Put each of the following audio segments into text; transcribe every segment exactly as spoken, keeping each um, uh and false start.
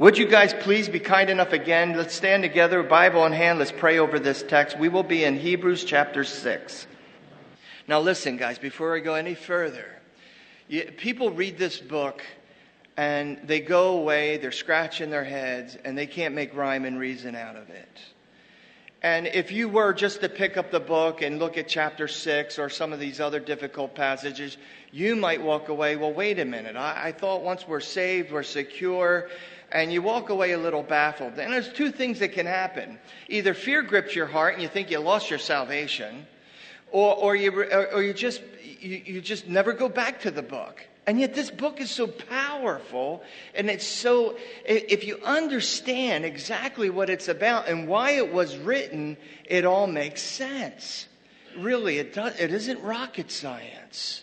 Would you guys please be kind enough again? Let's stand together, Bible in hand. Let's pray over this text. We will be in Hebrews chapter six. Now listen, guys, before we go any further, you, people read this book and they go away, they're scratching their heads, and they can't make rhyme and reason out of it. And if you were just to pick up the book and look at chapter six or some of these other difficult passages, you might walk away, well, wait a minute, I, I thought once we're saved, we're secure, and you walk away a little baffled. And there's two things that can happen. Either fear grips your heart and you think you lost your salvation, or, or, you, or, or you, just, you, you just never go back to the book. And yet this book is so powerful, and it's so, if you understand exactly what it's about and why it was written, it all makes sense. Really, it does. It isn't rocket science.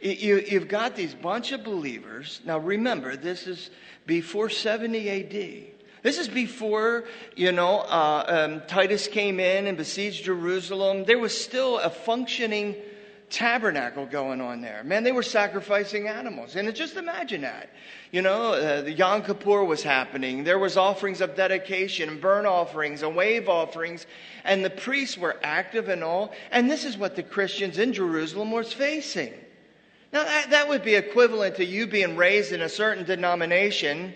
It, you, you've got these bunch of believers. Now remember, this is before seventy A D. This is before, you know, uh, um, Titus came in and besieged Jerusalem. There was still a functioning tabernacle going on there. Man, they were sacrificing animals. And just imagine that. You know, uh, the Yom Kippur was happening. There was offerings of dedication and burnt offerings and wave offerings. And the priests were active and all. And this is what the Christians in Jerusalem was facing. Now, that, that would be equivalent to you being raised in a certain denomination.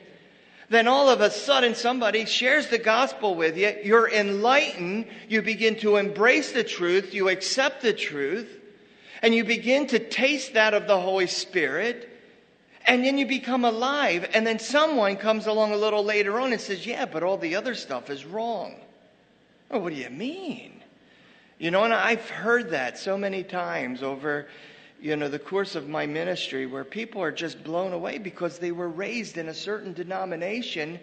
Then all of a sudden somebody shares the gospel with you. You're enlightened. You begin to embrace the truth. You accept the truth. And you begin to taste that of the Holy Spirit. And then you become alive. And then someone comes along a little later on and says, yeah, but all the other stuff is wrong. Oh, what do you mean? You know, and I've heard that so many times over, you know, the course of my ministry, where people are just blown away because they were raised in a certain denomination.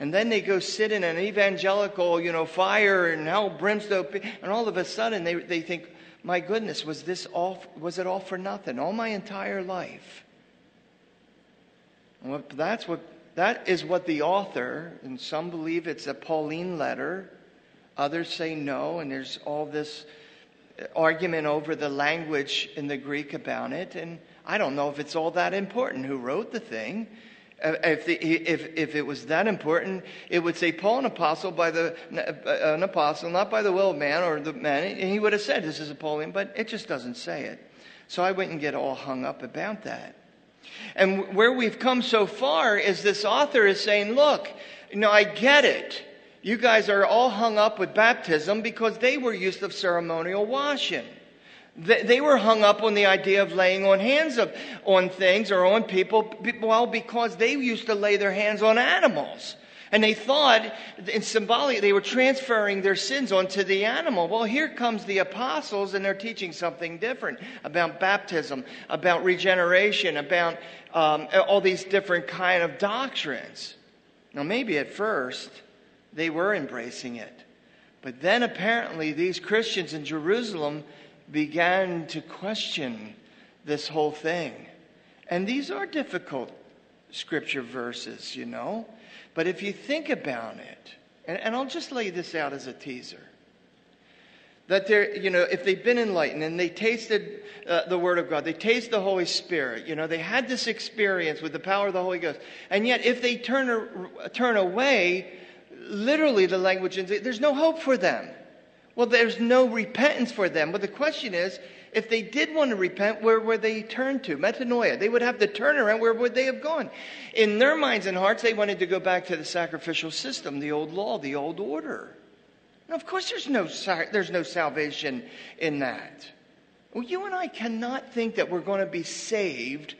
And then they go sit in an evangelical, you know, fire and hell brimstone. And all of a sudden they they think, my goodness, was this all? Was it all for nothing? All my entire life. Well, that's what that is what the author, and some believe it's a Pauline letter. Others say no, and there's all this argument over the language in the Greek about it. And I don't know if it's all that important. Who wrote the thing? If, the, if if it was that important, it would say Paul, an apostle by the an apostle, not by the will of man or the man, and he would have said this is a Pauline, but it just doesn't say it. So I wouldn't get all hung up about that. And where we've come so far is this author is saying, look, you know, I get it. You guys are all hung up with baptism because they were used to ceremonial washing. They were hung up on the idea of laying on hands of, on things or on people, well, because they used to lay their hands on animals. And they thought, in symbolic, they were transferring their sins onto the animal. Well, here comes the apostles, and they're teaching something different about baptism, about regeneration, about um, all these different kind of doctrines. Now, maybe at first, they were embracing it. But then, apparently, these Christians in Jerusalem began to question this whole thing. And these are difficult scripture verses, you know. But if you think about it, and, and I'll just lay this out as a teaser, that they're, you know, if they've been enlightened and they tasted uh, the Word of God, they taste the Holy Spirit, you know, they had this experience with the power of the Holy Ghost. And yet, if they turn, a, turn away, literally the language, there's no hope for them. Well, there's no repentance for them. But the question is, if they did want to repent, where were they turned to? Metanoia. They would have to turn around. Where would they have gone? In their minds and hearts, they wanted to go back to the sacrificial system, the old law, the old order. Now, of course, there's no there's no salvation in that. Well, you and I cannot think that we're going to be saved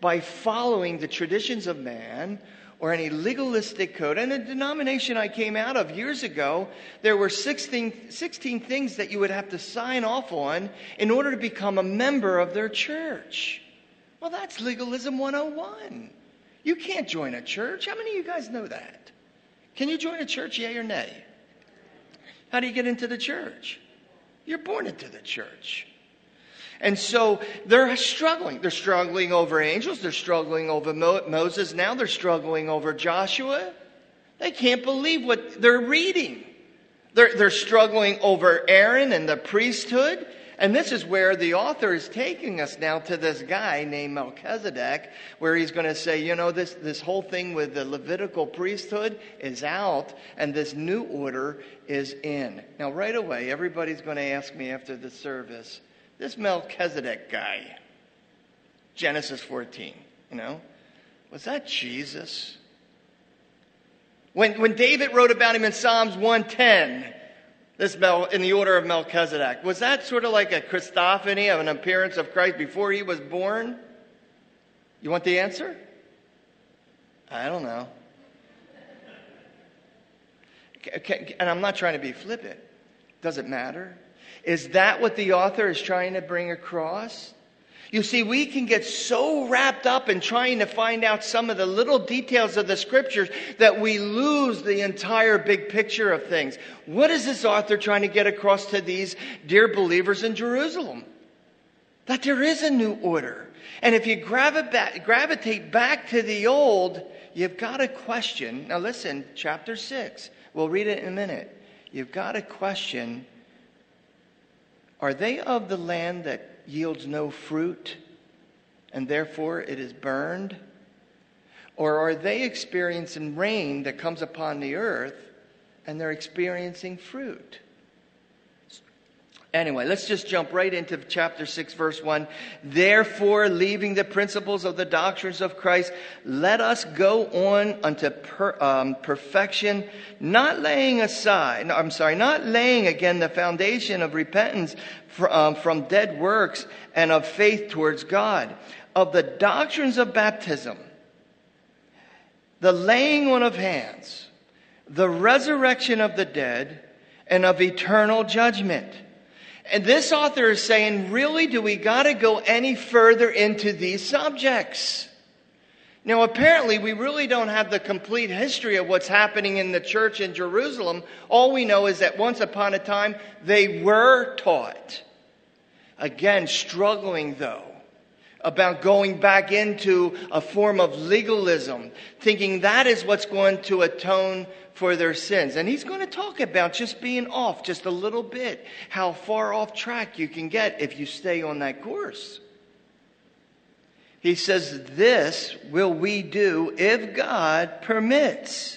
by following the traditions of man or any legalistic code. And a denomination I came out of years ago, there were sixteen, sixteen things that you would have to sign off on in order to become a member of their church. Well, that's legalism one oh one. You can't join a church. How many of you guys know that? Can you join a church, yay or nay? How do you get into the church? You're born into the church. And so they're struggling. They're struggling over angels. They're struggling over Mo- Moses. Now they're struggling over Joshua. They can't believe what they're reading. They're, they're struggling over Aaron and the priesthood. And this is where the author is taking us now to this guy named Melchizedek, where he's going to say, you know, this, this whole thing with the Levitical priesthood is out and this new order is in. Now, right away, everybody's going to ask me after the service, this Melchizedek guy, Genesis fourteen, you know, was that Jesus? When, when David wrote about him in Psalms one ten, this Mel, in the order of Melchizedek, was that sort of like a Christophany of an appearance of Christ before he was born? You want the answer? I don't know. And I'm not trying to be flippant. Does it matter? Is that what the author is trying to bring across? You see, we can get so wrapped up in trying to find out some of the little details of the scriptures that we lose the entire big picture of things. What is this author trying to get across to these dear believers in Jerusalem? That there is a new order. And if you gravitate back to the old, you've got to question. Now listen, chapter six. We'll read it in a minute. You've got to question, are they of the land that yields no fruit, and therefore it is burned? Or are they experiencing rain that comes upon the earth, and they're experiencing fruit? Anyway, let's just jump right into chapter six, verse one. Therefore, leaving the principles of the doctrines of Christ, let us go on unto per, um, perfection, not laying aside, no, I'm sorry, not laying again the foundation of repentance from, um, from dead works and of faith towards God, of the doctrines of baptism, the laying on of hands, the resurrection of the dead, and of eternal judgment. And this author is saying, really, do we got to go any further into these subjects? Now, apparently, we really don't have the complete history of what's happening in the church in Jerusalem. All we know is that once upon a time, they were taught. Again, struggling, though, about going back into a form of legalism, thinking that is what's going to atone for their sins. And he's going to talk about just being off just a little bit, how far off track you can get if you stay on that course. He says, this will we do if God permits.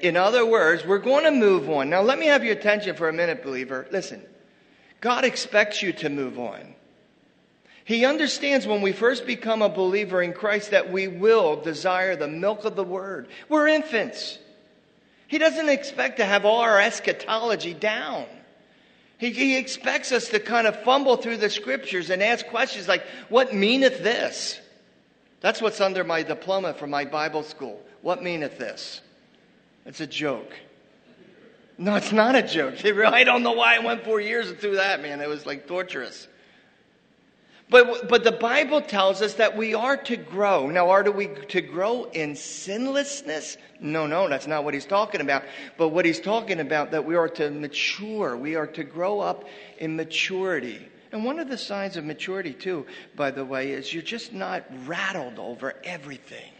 In other words, we're going to move on. Now let me have your attention for a minute, believer. Listen, God expects you to move on. He understands when we first become a believer in Christ that we will desire the milk of the word. We're infants. He doesn't expect to have all our eschatology down. He, he expects us to kind of fumble through the scriptures and ask questions like, what meaneth this? That's what's under my diploma from my Bible school. What meaneth this? It's a joke. No, it's not a joke. I don't know why I went four years through that, man. It was like torturous. But but the Bible tells us that we are to grow. Now, are we to grow in sinlessness? No, no, that's not what he's talking about. But what he's talking about, that we are to mature. We are to grow up in maturity. And one of the signs of maturity, too, by the way, is you're just not rattled over everything.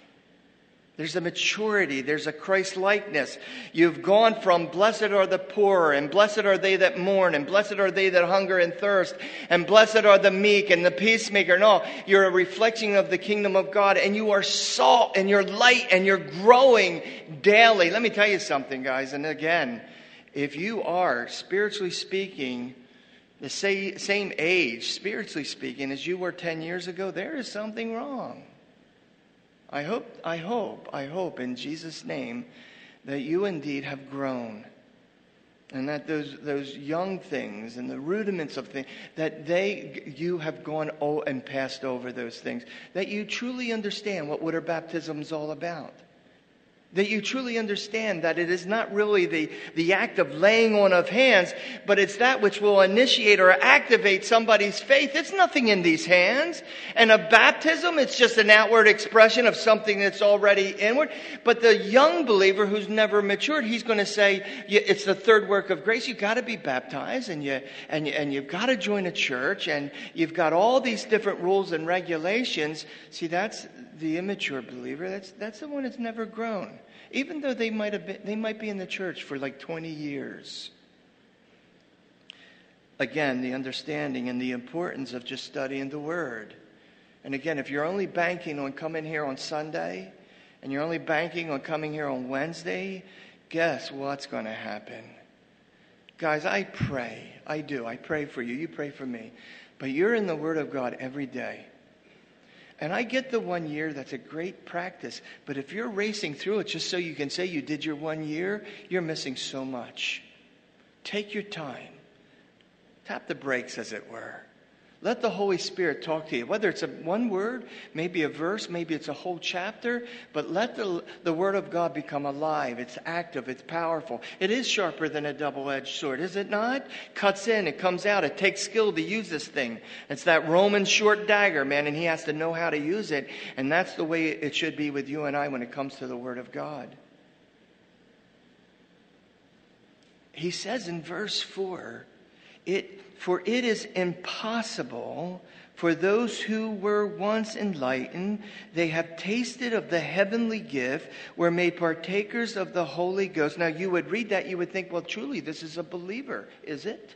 There's a maturity. There's a Christ-likeness. You've gone from blessed are the poor, and blessed are they that mourn, and blessed are they that hunger and thirst, and blessed are the meek and the peacemaker. No, you're a reflection of the kingdom of God, and you are salt, and you're light, and you're growing daily. Let me tell you something, guys, and again, if you are, spiritually speaking, the same age, spiritually speaking, as you were ten years ago, there is something wrong. I hope, I hope, I hope in Jesus' name that you indeed have grown, and that those those young things and the rudiments of things, that they you have gone oh and passed over those things, that you truly understand what water baptism is all about. That you truly understand that it is not really the, the act of laying on of hands, but it's that which will initiate or activate somebody's faith. It's nothing in these hands. And a baptism, it's just an outward expression of something that's already inward. But the young believer who's never matured, he's going to say, it's the third work of grace. You've got to be baptized, and, you, and, you, and you've got to join a church, and you've got all these different rules and regulations. See, that's the immature believer. That's, that's the one that's never grown. Even though they might have been, they might be in the church for like twenty years. again, the understanding and the importance of just studying the Word. And again, if you're only banking on coming here on Sunday, and you're only banking on coming here on Wednesday, guess what's going to happen? Guys, I pray. I do. I pray for you. You pray for me. But you're in the Word of God every day. And I get the one year, that's a great practice. But if you're racing through it just so you can say you did your one year, you're missing so much. Take your time. Tap the brakes, as it were. Let the Holy Spirit talk to you. Whether it's a one word, maybe a verse, maybe it's a whole chapter, but let the, the Word of God become alive. It's active. It's powerful. It is sharper than a double-edged sword, is it not? Cuts in. It comes out. It takes skill to use this thing. It's that Roman short dagger, man, and he has to know how to use it. And that's the way it should be with you and I when it comes to the Word of God. He says in verse four, it For it is impossible for those who were once enlightened, they have tasted of the heavenly gift, were made partakers of the Holy Ghost. Now you would read that, you would think, well, truly, this is a believer, is it?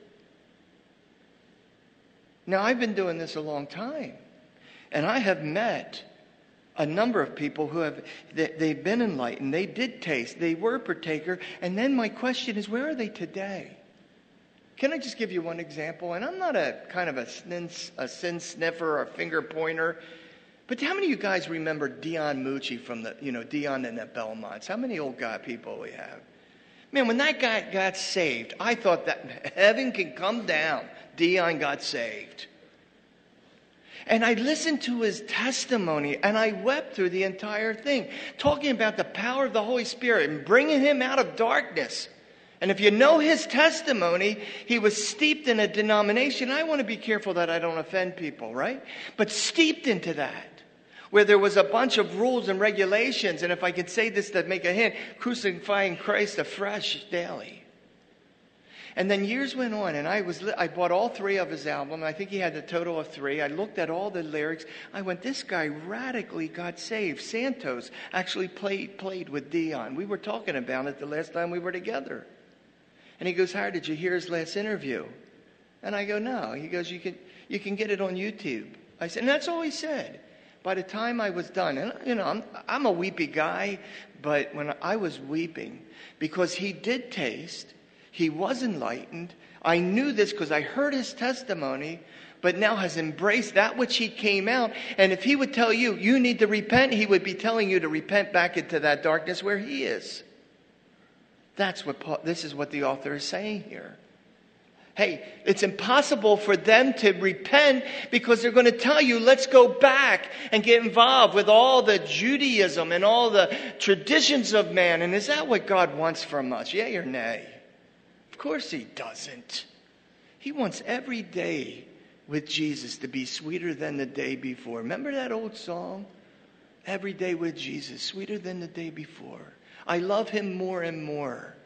Now I've been doing this a long time, and I have met a number of people who have, they've been enlightened, they did taste, they were a partaker, and then my question is, where are they today? Can I just give you one example? And I'm not a kind of a sin, a sin sniffer or a finger pointer, but how many of you guys remember Dion Mucci from the, you know, Dion and the Belmonts? How many old guy people we have? Man, when that guy got saved, I thought that heaven can come down. Dion got saved. And I listened to his testimony, and I wept through the entire thing, talking about the power of the Holy Spirit and bringing him out of darkness. And if you know his testimony, he was steeped in a denomination. I want to be careful that I don't offend people, right? But steeped into that, where there was a bunch of rules and regulations. And if I could say this to make a hint, crucifying Christ afresh daily. And then years went on, and I was I bought all three of his albums. I think he had a total of three. I looked at all the lyrics. I went, this guy radically got saved. Santos actually played played with Dion. We were talking about it the last time we were together. And he goes, Harry, did you hear his last interview? And I go, no. He goes, you can you can get it on YouTube. I said, and that's all he said. By the time I was done, and you know, I'm, I'm a weepy guy, but when I was weeping, because he did taste, he was enlightened. I knew this because I heard his testimony, but now has embraced that which he came out. And if he would tell you, you need to repent, he would be telling you to repent back into that darkness where he is. That's what Paul, this is what the author is saying here. Hey, it's impossible for them to repent because they're going to tell you, let's go back and get involved with all the Judaism and all the traditions of man. And is that what God wants from us? Yea or nay? Of course he doesn't. He wants every day with Jesus to be sweeter than the day before. Remember that old song? Every day with Jesus, sweeter than the day before. I love him more and more.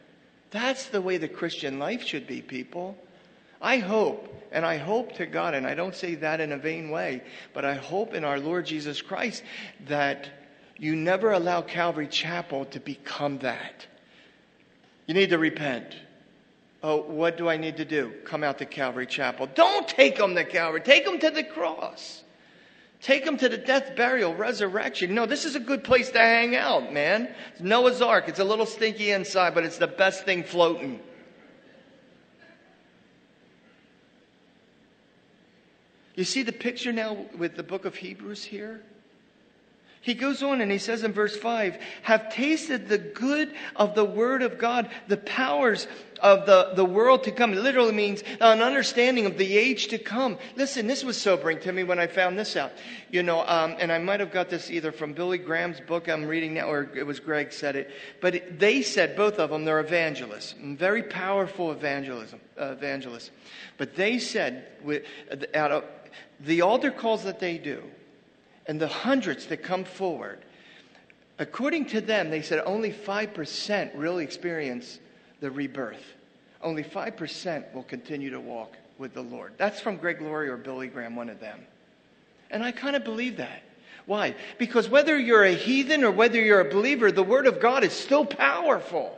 That's the way the Christian life should be, people. I hope, and I hope to God, and I don't say that in a vain way, but I hope in our Lord Jesus Christ that you never allow Calvary Chapel to become that. You need to repent. Oh, what do I need to do? Come out to Calvary Chapel. Don't take them to Calvary. Take them to the cross. Take them to the death, burial, resurrection. No, this is a good place to hang out, man. It's Noah's Ark. It's a little stinky inside, but it's the best thing floating. You see the picture now with the book of Hebrews here? He goes on and he says in verse five, have tasted the good of the word of God, the powers of the, the world to come. It literally means an understanding of the age to come. Listen, this was sobering to me when I found this out. You know, um, and I might have got this either from Billy Graham's book I'm reading now, or it was Greg said it. But it, they said, both of them, they're evangelists. Very powerful evangelism, uh, evangelists. But they said, with, out of the altar calls that they do, and the hundreds that come forward, according to them, they said only five percent really experience the rebirth. Only five percent will continue to walk with the Lord. That's from Greg Laurie or Billy Graham, one of them. And I kind of believe that. Why? Because whether you're a heathen or whether you're a believer, the Word of God is still powerful.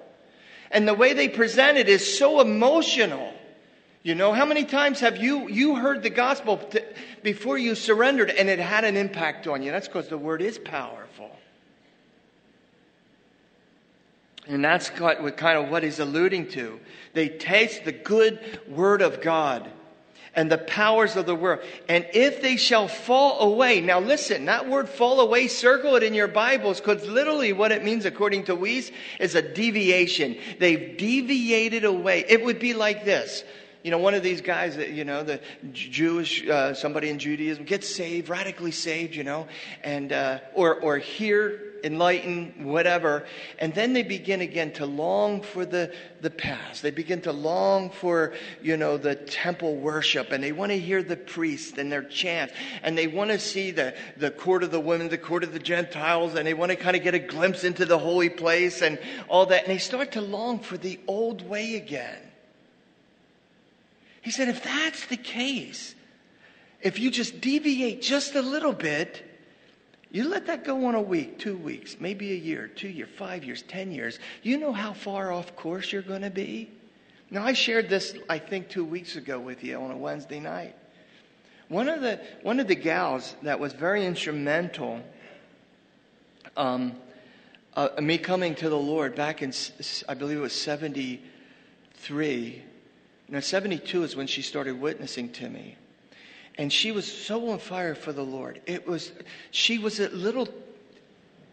And the way they present it is so emotional. You know, how many times have you, you heard the gospel t- before you surrendered and it had an impact on you? That's because the word is powerful. And that's what, kind of what he's alluding to. They taste the good word of God and the powers of the world. And if they shall fall away. Now listen, that word fall away, circle it in your Bibles. Because literally what it means according to Weiss is a deviation. They've deviated away. It would be like this. You know, one of these guys that, you know, the Jewish, uh, somebody in Judaism gets saved, radically saved, you know, and uh, or or here, enlightened, whatever. And then they begin again to long for the, the past. They begin to long for, you know, the temple worship. And they want to hear the priest and their chants. And they want to see the, the court of the women, the court of the Gentiles. And they want to kind of get a glimpse into the holy place and all that. And they start to long for the old way again. He said, if that's the case, if you just deviate just a little bit, you let that go on a week, two weeks, maybe a year, two years, five years, ten years. You know how far off course you're going to be. Now, I shared this, I think, two weeks ago with you on a Wednesday night. One of the one of the gals that was very instrumental um, uh, me coming to the Lord back in, I believe it was seventy-three. Now, seventy-two is when she started witnessing to me. And she was so on fire for the Lord. It was, she was a little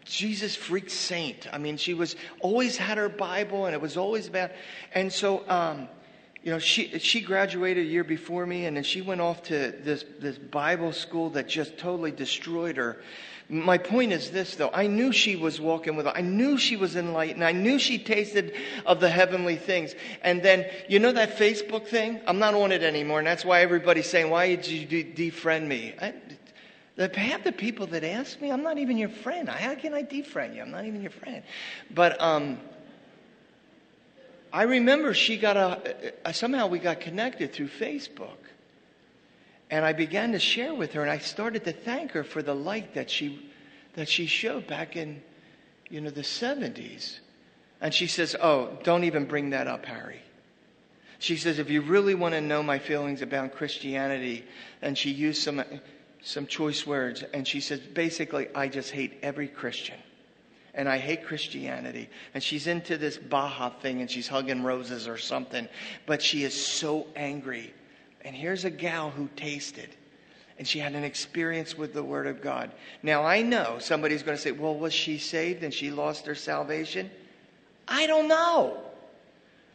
Jesus freak saint. I mean, she was always had her Bible and it was always about. And so, um, you know, she she graduated a year before me, and then she went off to this, this Bible school that just totally destroyed her. My point is this, though. I knew she was walking with I knew she was enlightened. I knew she tasted of the heavenly things. And then, you know that Facebook thing? I'm not on it anymore, and that's why everybody's saying, why did you defriend me? I, the half the people that ask me, I'm not even your friend. How can I defriend you? I'm not even your friend. But um, I remember she got a, somehow we got connected through Facebook. And I began to share with her, and I started to thank her for the light that she that she showed back in, you know, the seventies. And she says, oh, don't even bring that up, Harry. She says, if you really want to know my feelings about Christianity, and she used some some choice words, and she says, basically, I just hate every Christian. And I hate Christianity. And she's into this Baha thing, and she's hugging roses or something. But she is so angry. And here's a gal who tasted. And she had an experience with the Word of God. Now, I know somebody's going to say, well, was she saved and she lost her salvation? I don't know.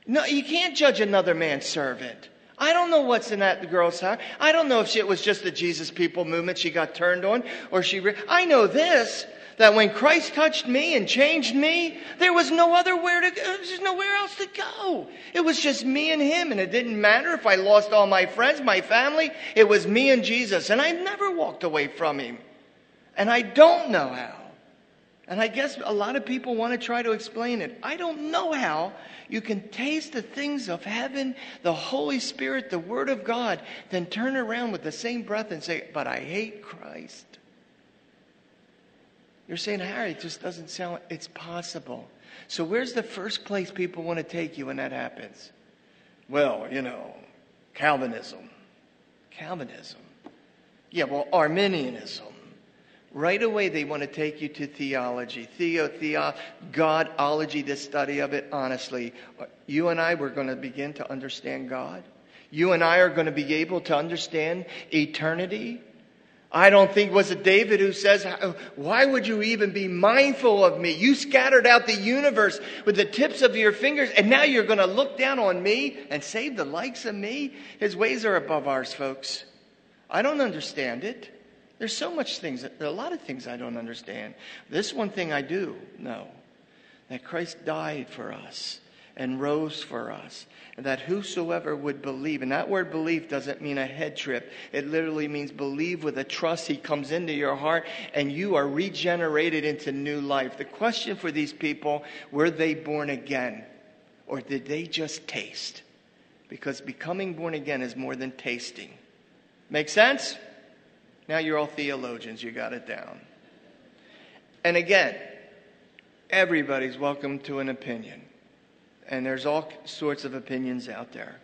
No, you can't judge another man's servant. I don't know what's in that girl's heart. I don't know if she, it was just the Jesus People movement she got turned on. or she. Re- I know this, that when Christ touched me and changed me, there was no other where to go. There was nowhere else to go. It was just me and him. And it didn't matter if I lost all my friends, my family. It was me and Jesus. And I never walked away from him. And I don't know how. And I guess a lot of people want to try to explain it. I don't know how you can taste the things of heaven, the Holy Spirit, the Word of God, then turn around with the same breath and say, but I hate Christ. You're saying, Harry, it just doesn't sound, it's possible. So where's the first place people want to take you when that happens? Well, you know, Calvinism. Calvinism. Yeah, well, Arminianism. Right away they want to take you to theology. Theo, theo, Godology, this study of it, honestly. You and I, we're going to begin to understand God. You and I are going to be able to understand eternity. I don't think, was it David who says, why would you even be mindful of me? You scattered out the universe with the tips of your fingers, and now you're going to look down on me and save the likes of me? His ways are above ours, folks. I don't understand it. There's so much things, there are a lot of things I don't understand. This one thing I do know, that Christ died for us and rose for us, and that whosoever would believe, and that word belief doesn't mean a head trip. It literally means believe with a trust. He comes into your heart and you are regenerated into new life. The question for these people, were they born again or did they just taste? Because becoming born again is more than tasting. Make sense? Now you're all theologians. You got it down. And again, everybody's welcome to an opinion. And there's all sorts of opinions out there.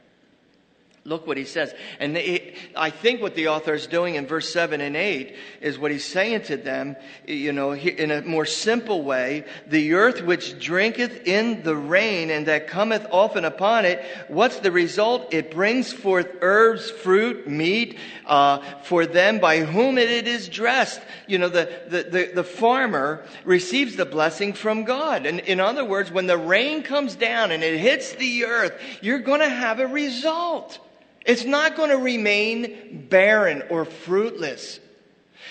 Look what he says. And it, I think what the author is doing in verse seven and eight is what he's saying to them, you know, in a more simple way. The earth which drinketh in the rain and that cometh often upon it, what's the result? It brings forth herbs, fruit, meat, uh, for them by whom it is dressed. You know, the, the, the, the farmer receives the blessing from God. And in other words, when the rain comes down and it hits the earth, you're going to have a result. It's not going to remain barren or fruitless.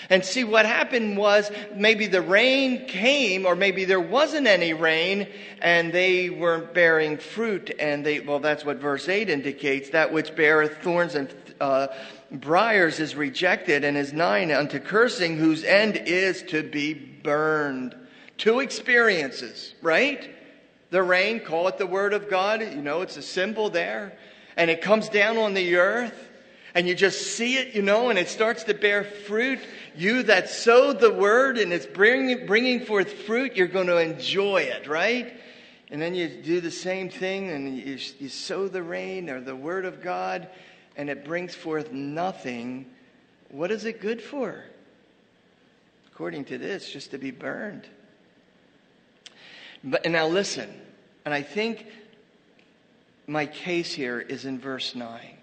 And see, what happened was maybe the rain came, or maybe there wasn't any rain, and they weren't bearing fruit. And they, well, that's what verse eight indicates. That which beareth thorns and uh, briars is rejected, and is nigh unto cursing, whose end is to be burned. Two experiences, right? The rain, call it the word of God. You know, it's a symbol there. And it comes down on the earth, and you just see it, you know, and it starts to bear fruit. You that sowed the word and it's bringing, bringing forth fruit, you're going to enjoy it, right? And then you do the same thing, and you, you sow the rain or the word of God, and it brings forth nothing. What is it good for? According to this, just to be burned. But, and now listen, and I think my case here is in verse nine.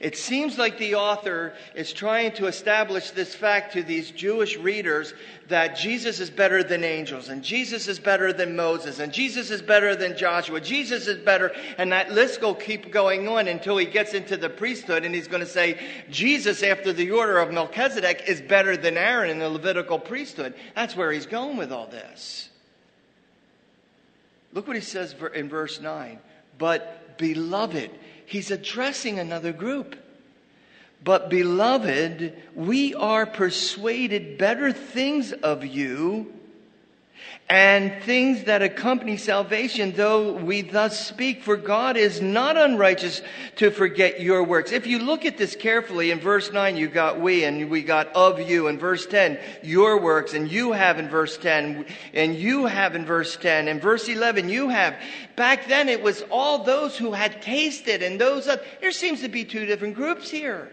It seems like the author is trying to establish this fact to these Jewish readers that Jesus is better than angels, and Jesus is better than Moses, and Jesus is better than Joshua, Jesus is better, and that list will keep going on until he gets into the priesthood, and he's going to say, Jesus, after the order of Melchizedek, is better than Aaron in the Levitical priesthood. That's where he's going with all this. Look what he says in verse nine. But beloved, he's addressing another group. But beloved, we are persuaded better things of you, and things that accompany salvation, though we thus speak. For God is not unrighteous to forget your works. If you look at this carefully, in verse nine you got we, and we got of you. In verse ten, your works, and you have in verse ten, and you have in verse ten, and verse eleven, you have. Back then it was all those who had tasted, and those of. There seems to be two different groups here.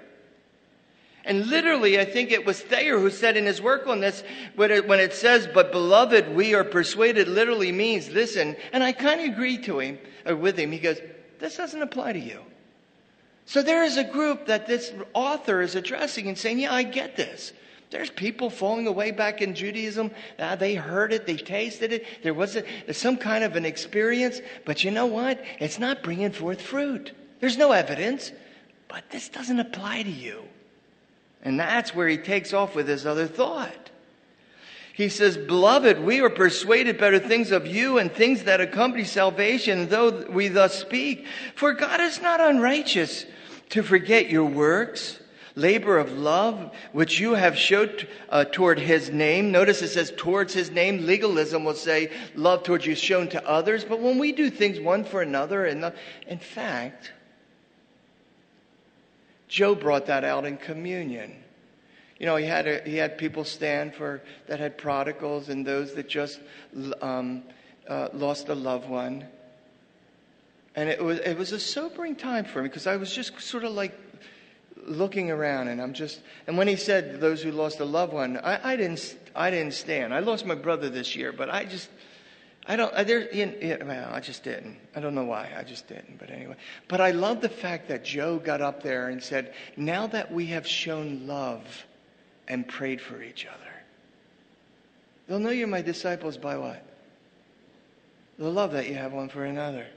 And literally, I think it was Thayer who said in his work on this, when it, when it says, but beloved, we are persuaded, literally means, listen, and I kind of agree to him, or with him, he goes, this doesn't apply to you. So there is a group that this author is addressing and saying, yeah, I get this. There's people falling away back in Judaism. Ah, they heard it. They tasted it. There was a, some kind of an experience. But you know what? It's not bringing forth fruit. There's no evidence. But this doesn't apply to you. And that's where he takes off with his other thought. He says, beloved, we are persuaded better things of you, and things that accompany salvation, though we thus speak. For God is not unrighteous to forget your works, labor of love, which you have showed uh, toward his name. Notice it says towards his name. Legalism will say love towards you shown to others. But when we do things one for another, and the, in fact, Joe brought that out in communion. You know, he had a, he had people stand for that had prodigals and those that just um, uh, lost a loved one, and it was it was a sobering time for me, because I was just sort of like looking around, and I'm just and when he said those who lost a loved one, I, I didn't I didn't stand. I lost my brother this year, but I just. I don't, there, you know, well, I just didn't. I don't know why, I just didn't, but anyway. But I love the fact that Joe got up there and said, now that we have shown love and prayed for each other, they'll know you're my disciples by what? The love that you have one for another.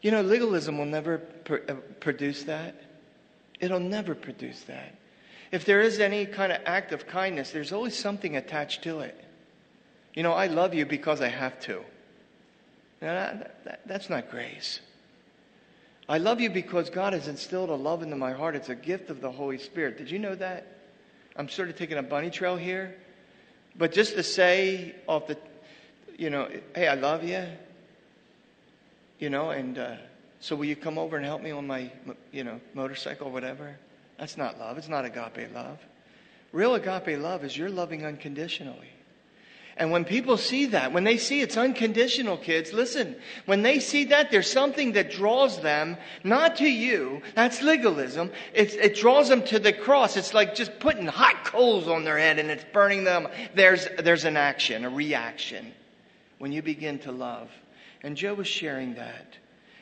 You know, legalism will never pr- produce that. It'll never produce that. If there is any kind of act of kindness, there's always something attached to it. You know, I love you because I have to. Now, that, that, that's not grace. I love you because God has instilled a love into my heart. It's a gift of the Holy Spirit. Did you know that? I'm sort of taking a bunny trail here. But just to say off the, you know, hey, I love you. You know, and uh, so will you come over and help me on my, you know, motorcycle or whatever? That's not love. It's not agape love. Real agape love is you're loving unconditionally. And when people see that, when they see it's unconditional, kids, listen, when they see that, there's something that draws them, not to you, that's legalism, it's, it draws them to the cross. It's like just putting hot coals on their head and it's burning them. There's, there's an action, a reaction, when you begin to love. And Joe was sharing that.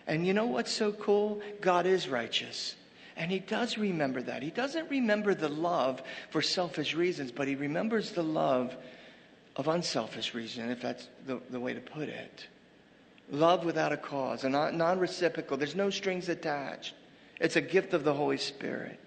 And you know what's so cool? God is righteous. And he does remember that. He doesn't remember the love for selfish reasons, but he remembers the love of unselfish reason, if that's the, the way to put it. Love without a cause, a non- non-reciprocal. There's no strings attached. It's a gift of the Holy Spirit.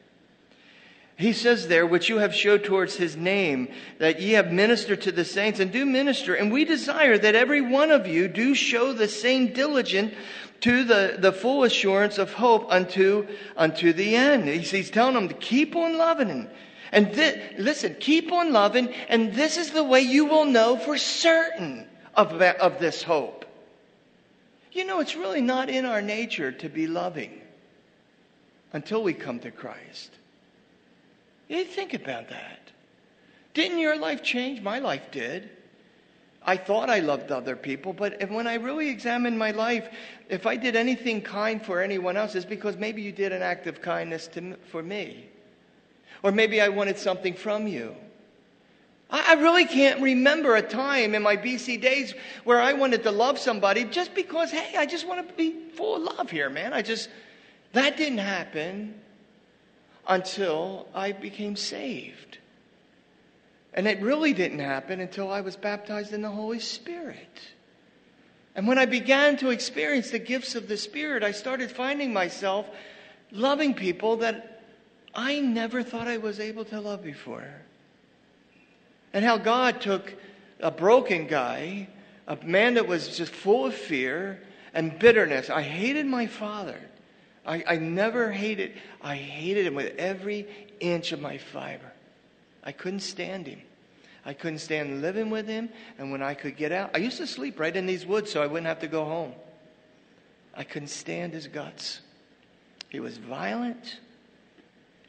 He says there, which you have showed towards his name, that ye have ministered to the saints, and do minister. And we desire that every one of you do show the same diligence to the, the full assurance of hope unto, unto the end. He's, he's telling them to keep on loving him. And th- listen, keep on loving, and this is the way you will know for certain of, of this hope. You know, it's really not in our nature to be loving until we come to Christ. You think about that. Didn't your life change? My life did. I thought I loved other people, but when I really examined my life, if I did anything kind for anyone else, it's because maybe you did an act of kindness to, for me. Or maybe I wanted something from you. I, I really can't remember a time in my B C days where I wanted to love somebody just because, hey, I just want to be full of love here, man. I just, that didn't happen until I became saved. And it really didn't happen until I was baptized in the Holy Spirit. And when I began to experience the gifts of the Spirit, I started finding myself loving people that I never thought I was able to love before. And how God took a broken guy, a man that was just full of fear and bitterness. I hated my father. I, I never hated. I hated him with every inch of my fiber. I couldn't stand him. I couldn't stand living with him. And when I could get out, I used to sleep right in these woods so I wouldn't have to go home. I couldn't stand his guts. He was violent.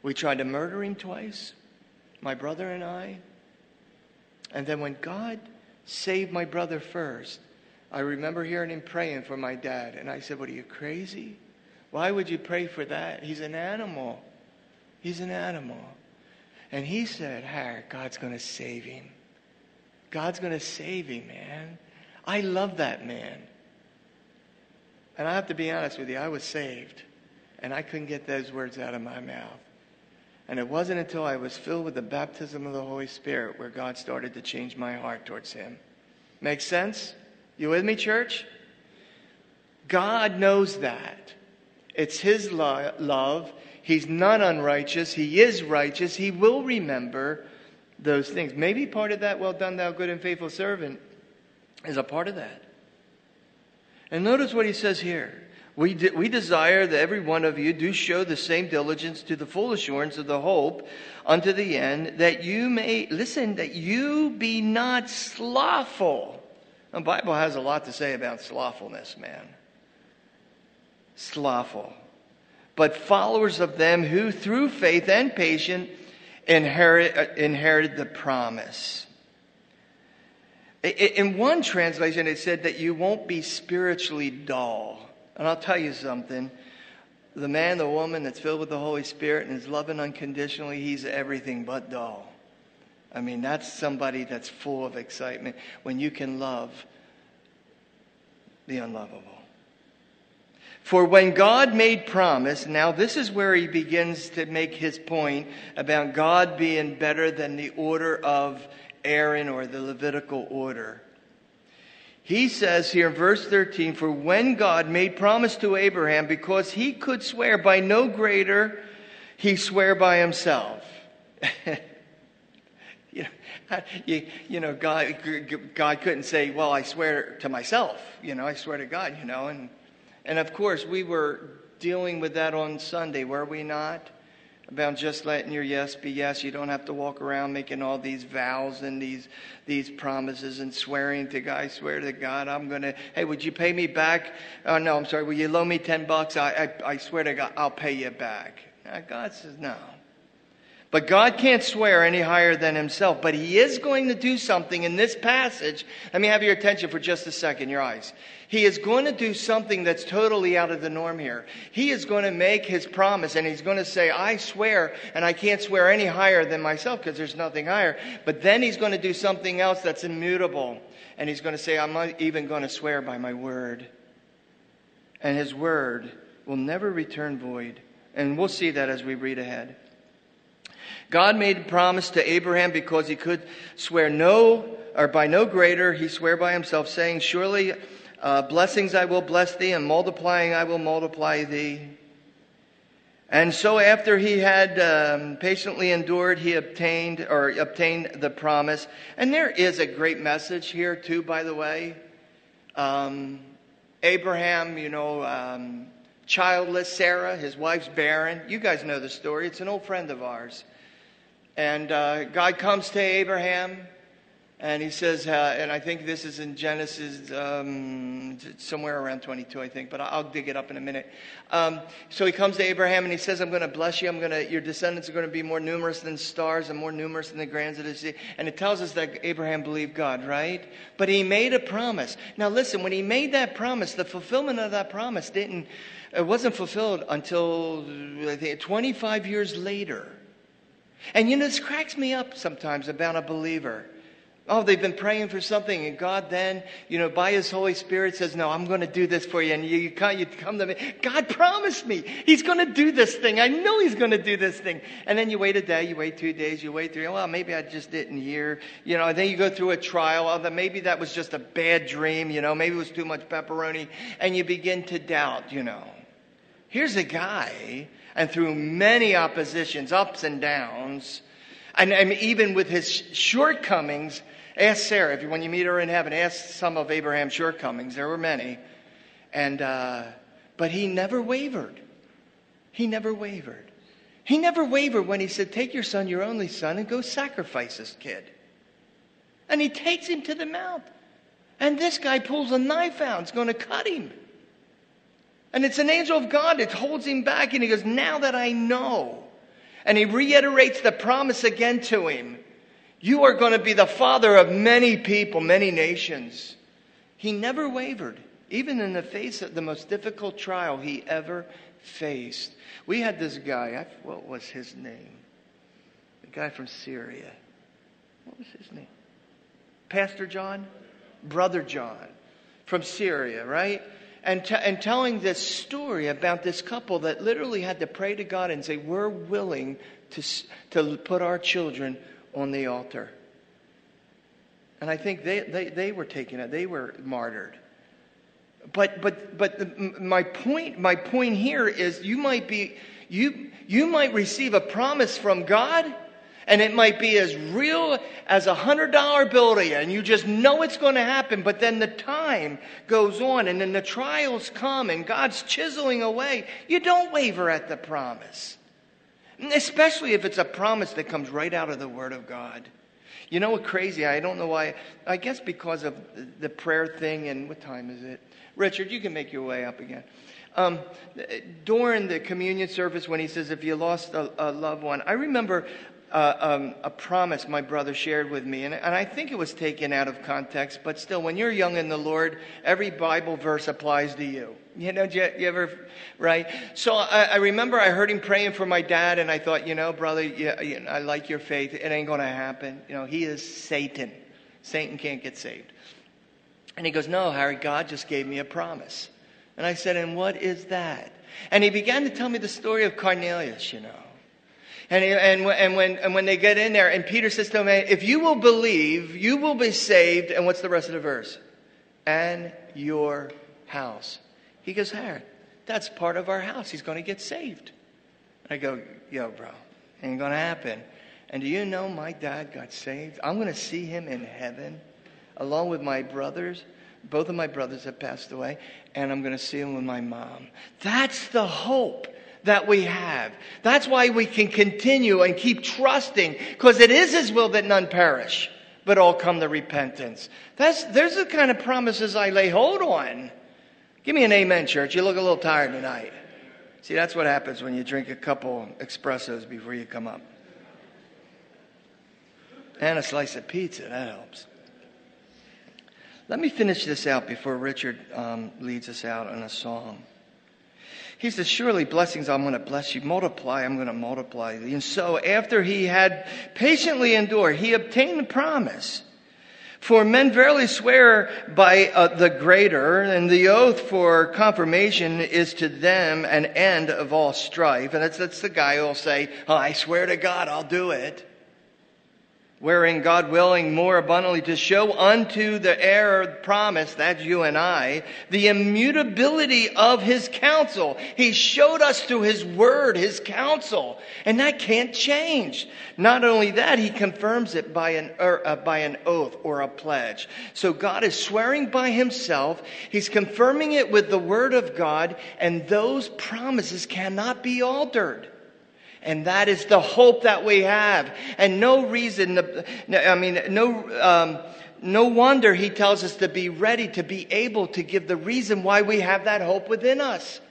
We tried to murder him twice, my brother and I. And then when God saved my brother first, I remember hearing him praying for my dad. And I said, what, are you crazy? Why would you pray for that? He's an animal. He's an animal. And he said, Harry, God's going to save him. God's going to save him, man. I love that man. And I have to be honest with you, I was saved. And I couldn't get those words out of my mouth. And it wasn't until I was filled with the baptism of the Holy Spirit where God started to change my heart towards him. Make sense? You with me, church? God knows that. It's his lo- love. He's not unrighteous. He is righteous. He will remember those things. Maybe part of that, well done, thou good and faithful servant, is a part of that. And notice what he says here. We, de- we desire that every one of you do show the same diligence to the full assurance of the hope unto the end, that you may, listen, that you be not slothful. The Bible has a lot to say about slothfulness, man. Slothful. But followers of them who through faith and patience inherit, uh, inherited the promise. In one translation, it said that you won't be spiritually dull. And I'll tell you something. The man, the woman that's filled with the Holy Spirit and is loving unconditionally, he's everything but dull. I mean, that's somebody that's full of excitement when you can love the unlovable. For when God made promise, now this is where he begins to make his point about God being better than the order of Aaron or the Levitical order. He says here in verse thirteen, for when God made promise to Abraham, because he could swear by no greater, he swore by himself. you, know, you, you know, God, God couldn't say, well, I swear to myself, you know, I swear to God, you know. And, and of course, we were dealing with that on Sunday, were we not? About just letting your yes be yes. You don't have to walk around making all these vows and these these promises and swearing to God. I swear to God, I'm going to, hey, would you pay me back? Oh, no, I'm sorry. Will you loan me ten bucks? I, I, I swear to God, I'll pay you back. Now, God says no. But God can't swear any higher than himself. But he is going to do something in this passage. Let me have your attention for just a second, your eyes. He is going to do something that's totally out of the norm here. He is going to make his promise, and he's going to say, I swear, and I can't swear any higher than myself because there's nothing higher. But then he's going to do something else that's immutable. And he's going to say, I'm not even going to swear by my word. And his word will never return void. And we'll see that as we read ahead. God made a promise to Abraham because he could swear no, or by no greater, he swore by himself, saying, surely uh, blessings I will bless thee, and multiplying I will multiply thee. And so after he had um, patiently endured, he obtained, or obtained the promise. And there is a great message here too, by the way. Um, Abraham, you know, um, childless, Sarah, his wife's barren. You guys know the story. It's an old friend of ours. And uh, God comes to Abraham, and he says, uh, and I think this is in Genesis, um, somewhere around twenty-two, I think, but I'll dig it up in a minute. Um, so he comes to Abraham and he says, I'm going to bless you. I'm going to, your descendants are going to be more numerous than stars and more numerous than the grands of the sea. And it tells us that Abraham believed God, right? But he made a promise. Now listen, when he made that promise, the fulfillment of that promise didn't, it wasn't fulfilled until I think, twenty-five years later. And you know, this cracks me up sometimes about a believer. Oh, they've been praying for something, and God then, you know, by his Holy Spirit says, no, I'm going to do this for you, and you, you, come, you come to me. God promised me he's going to do this thing. I know he's going to do this thing. And then you wait a day, you wait two days, you wait three. Well, maybe I just didn't hear. You know, and then you go through a trial. Oh, maybe that was just a bad dream, you know. Maybe it was too much pepperoni. And you begin to doubt, you know. Here's a guy, and through many oppositions, ups and downs, and, and even with his shortcomings, ask Sarah, if you, when you meet her in heaven, ask some of Abraham's shortcomings. There were many. And, uh, but he never wavered. He never wavered. He never wavered when he said, take your son, your only son, and go sacrifice this kid. And he takes him to the mount. And this guy pulls a knife out. It's going to cut him. And it's an angel of God that holds him back. And he goes, now that I know. And he reiterates the promise again to him. You are going to be the father of many people, many nations. He never wavered, even in the face of the most difficult trial he ever faced. We had this guy, I, what was his name? The guy from Syria. What was his name? Pastor John? Brother John from Syria, right? And, t- and telling this story about this couple that literally had to pray to God and say, we're willing to, to put our children on the altar. And I think they, they, they were taken out. They were martyred. But but but the, my point my point here is you might be you you might receive a promise from God, and it might be as real as a hundred dollar bill to you, and you just know it's going to happen. But then the time goes on, and then the trials come, and God's chiseling away. You don't waver at the promise. Especially if it's a promise that comes right out of the Word of God. You know what's crazy? I don't know why. I guess because of the prayer thing and what time is it? Richard, you can make your way up again. Um, during the communion service when he says, if you lost a, a loved one, I remember uh, um, a promise my brother shared with me. And, and I think it was taken out of context. But still, when you're young in the Lord, every Bible verse applies to you. You know, you ever, right? So I, I remember I heard him praying for my dad, and I thought, you know, brother, yeah, yeah, I like your faith. It ain't going to happen. You know, he is Satan. Satan can't get saved. And he goes, no, Harry, God just gave me a promise. And I said, and what is that? And he began to tell me the story of Cornelius, you know. And, he, and, and, when, and when they get in there, and Peter says to him, if you will believe, you will be saved. And what's the rest of the verse? And your house. He goes, Harry, that's part of our house. He's going to get saved. And I go, yo, bro, ain't going to happen. And do you know my dad got saved? I'm going to see him in heaven along with my brothers. Both of my brothers have passed away. And I'm going to see him with my mom. That's the hope that we have. That's why we can continue and keep trusting. Because it is his will that none perish, but all come to repentance. That's, there's the kind of promises I lay hold on. Give me an amen, church. You look a little tired tonight. See, that's what happens when you drink a couple espressos before you come up. And a slice of pizza, that helps. Let me finish this out before Richard um, leads us out in a song. He says, surely blessings, I'm going to bless you. Multiply, I'm going to multiply thee. And so after he had patiently endured, he obtained the promise. For men verily swear by uh, the greater, and the oath for confirmation is to them an end of all strife. And that's, that's the guy who'll say, oh, I swear to God, I'll do it. Wherein God willing more abundantly to show unto the heir promise, that's you and I, the immutability of his counsel. He showed us through his word, his counsel, and that can't change. Not only that, he confirms it by an, or, uh, by an oath or a pledge. So God is swearing by himself. He's confirming it with the word of God, and those promises cannot be altered. And that is the hope that we have. And no reason, to, I mean, no um, no wonder he tells us to be ready, to be able to give the reason why we have that hope within us.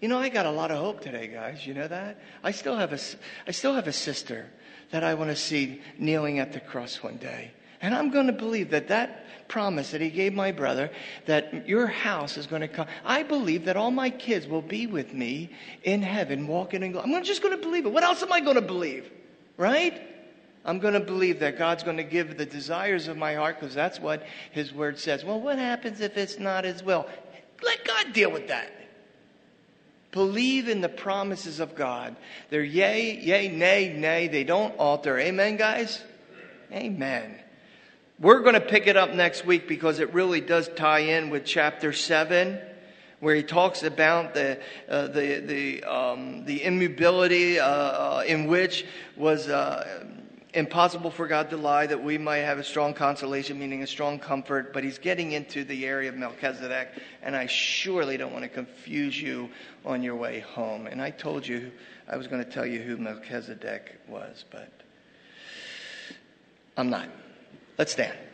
You know, I got a lot of hope today, guys. You know that? I still have a, I still have a sister that I want to see kneeling at the cross one day. And I'm going to believe that that promise that he gave my brother, that your house is going to come. I believe that all my kids will be with me in heaven, walking in glory. I'm just going to believe it. What else am I going to believe? Right? I'm going to believe that God's going to give the desires of my heart, because that's what his word says. Well, what happens if it's not his will? Let God deal with that. Believe in the promises of God. They're yea, yea, nay, nay. They don't alter. Amen, guys? Amen. We're going to pick it up next week, because it really does tie in with chapter seven, where he talks about the uh, the the um, the immobility uh, in which was uh, impossible for God to lie, that we might have a strong consolation, meaning a strong comfort. But he's getting into the area of Melchizedek, and I surely don't want to confuse you on your way home. And I told you I was going to tell you who Melchizedek was, but I'm not. Let's stand.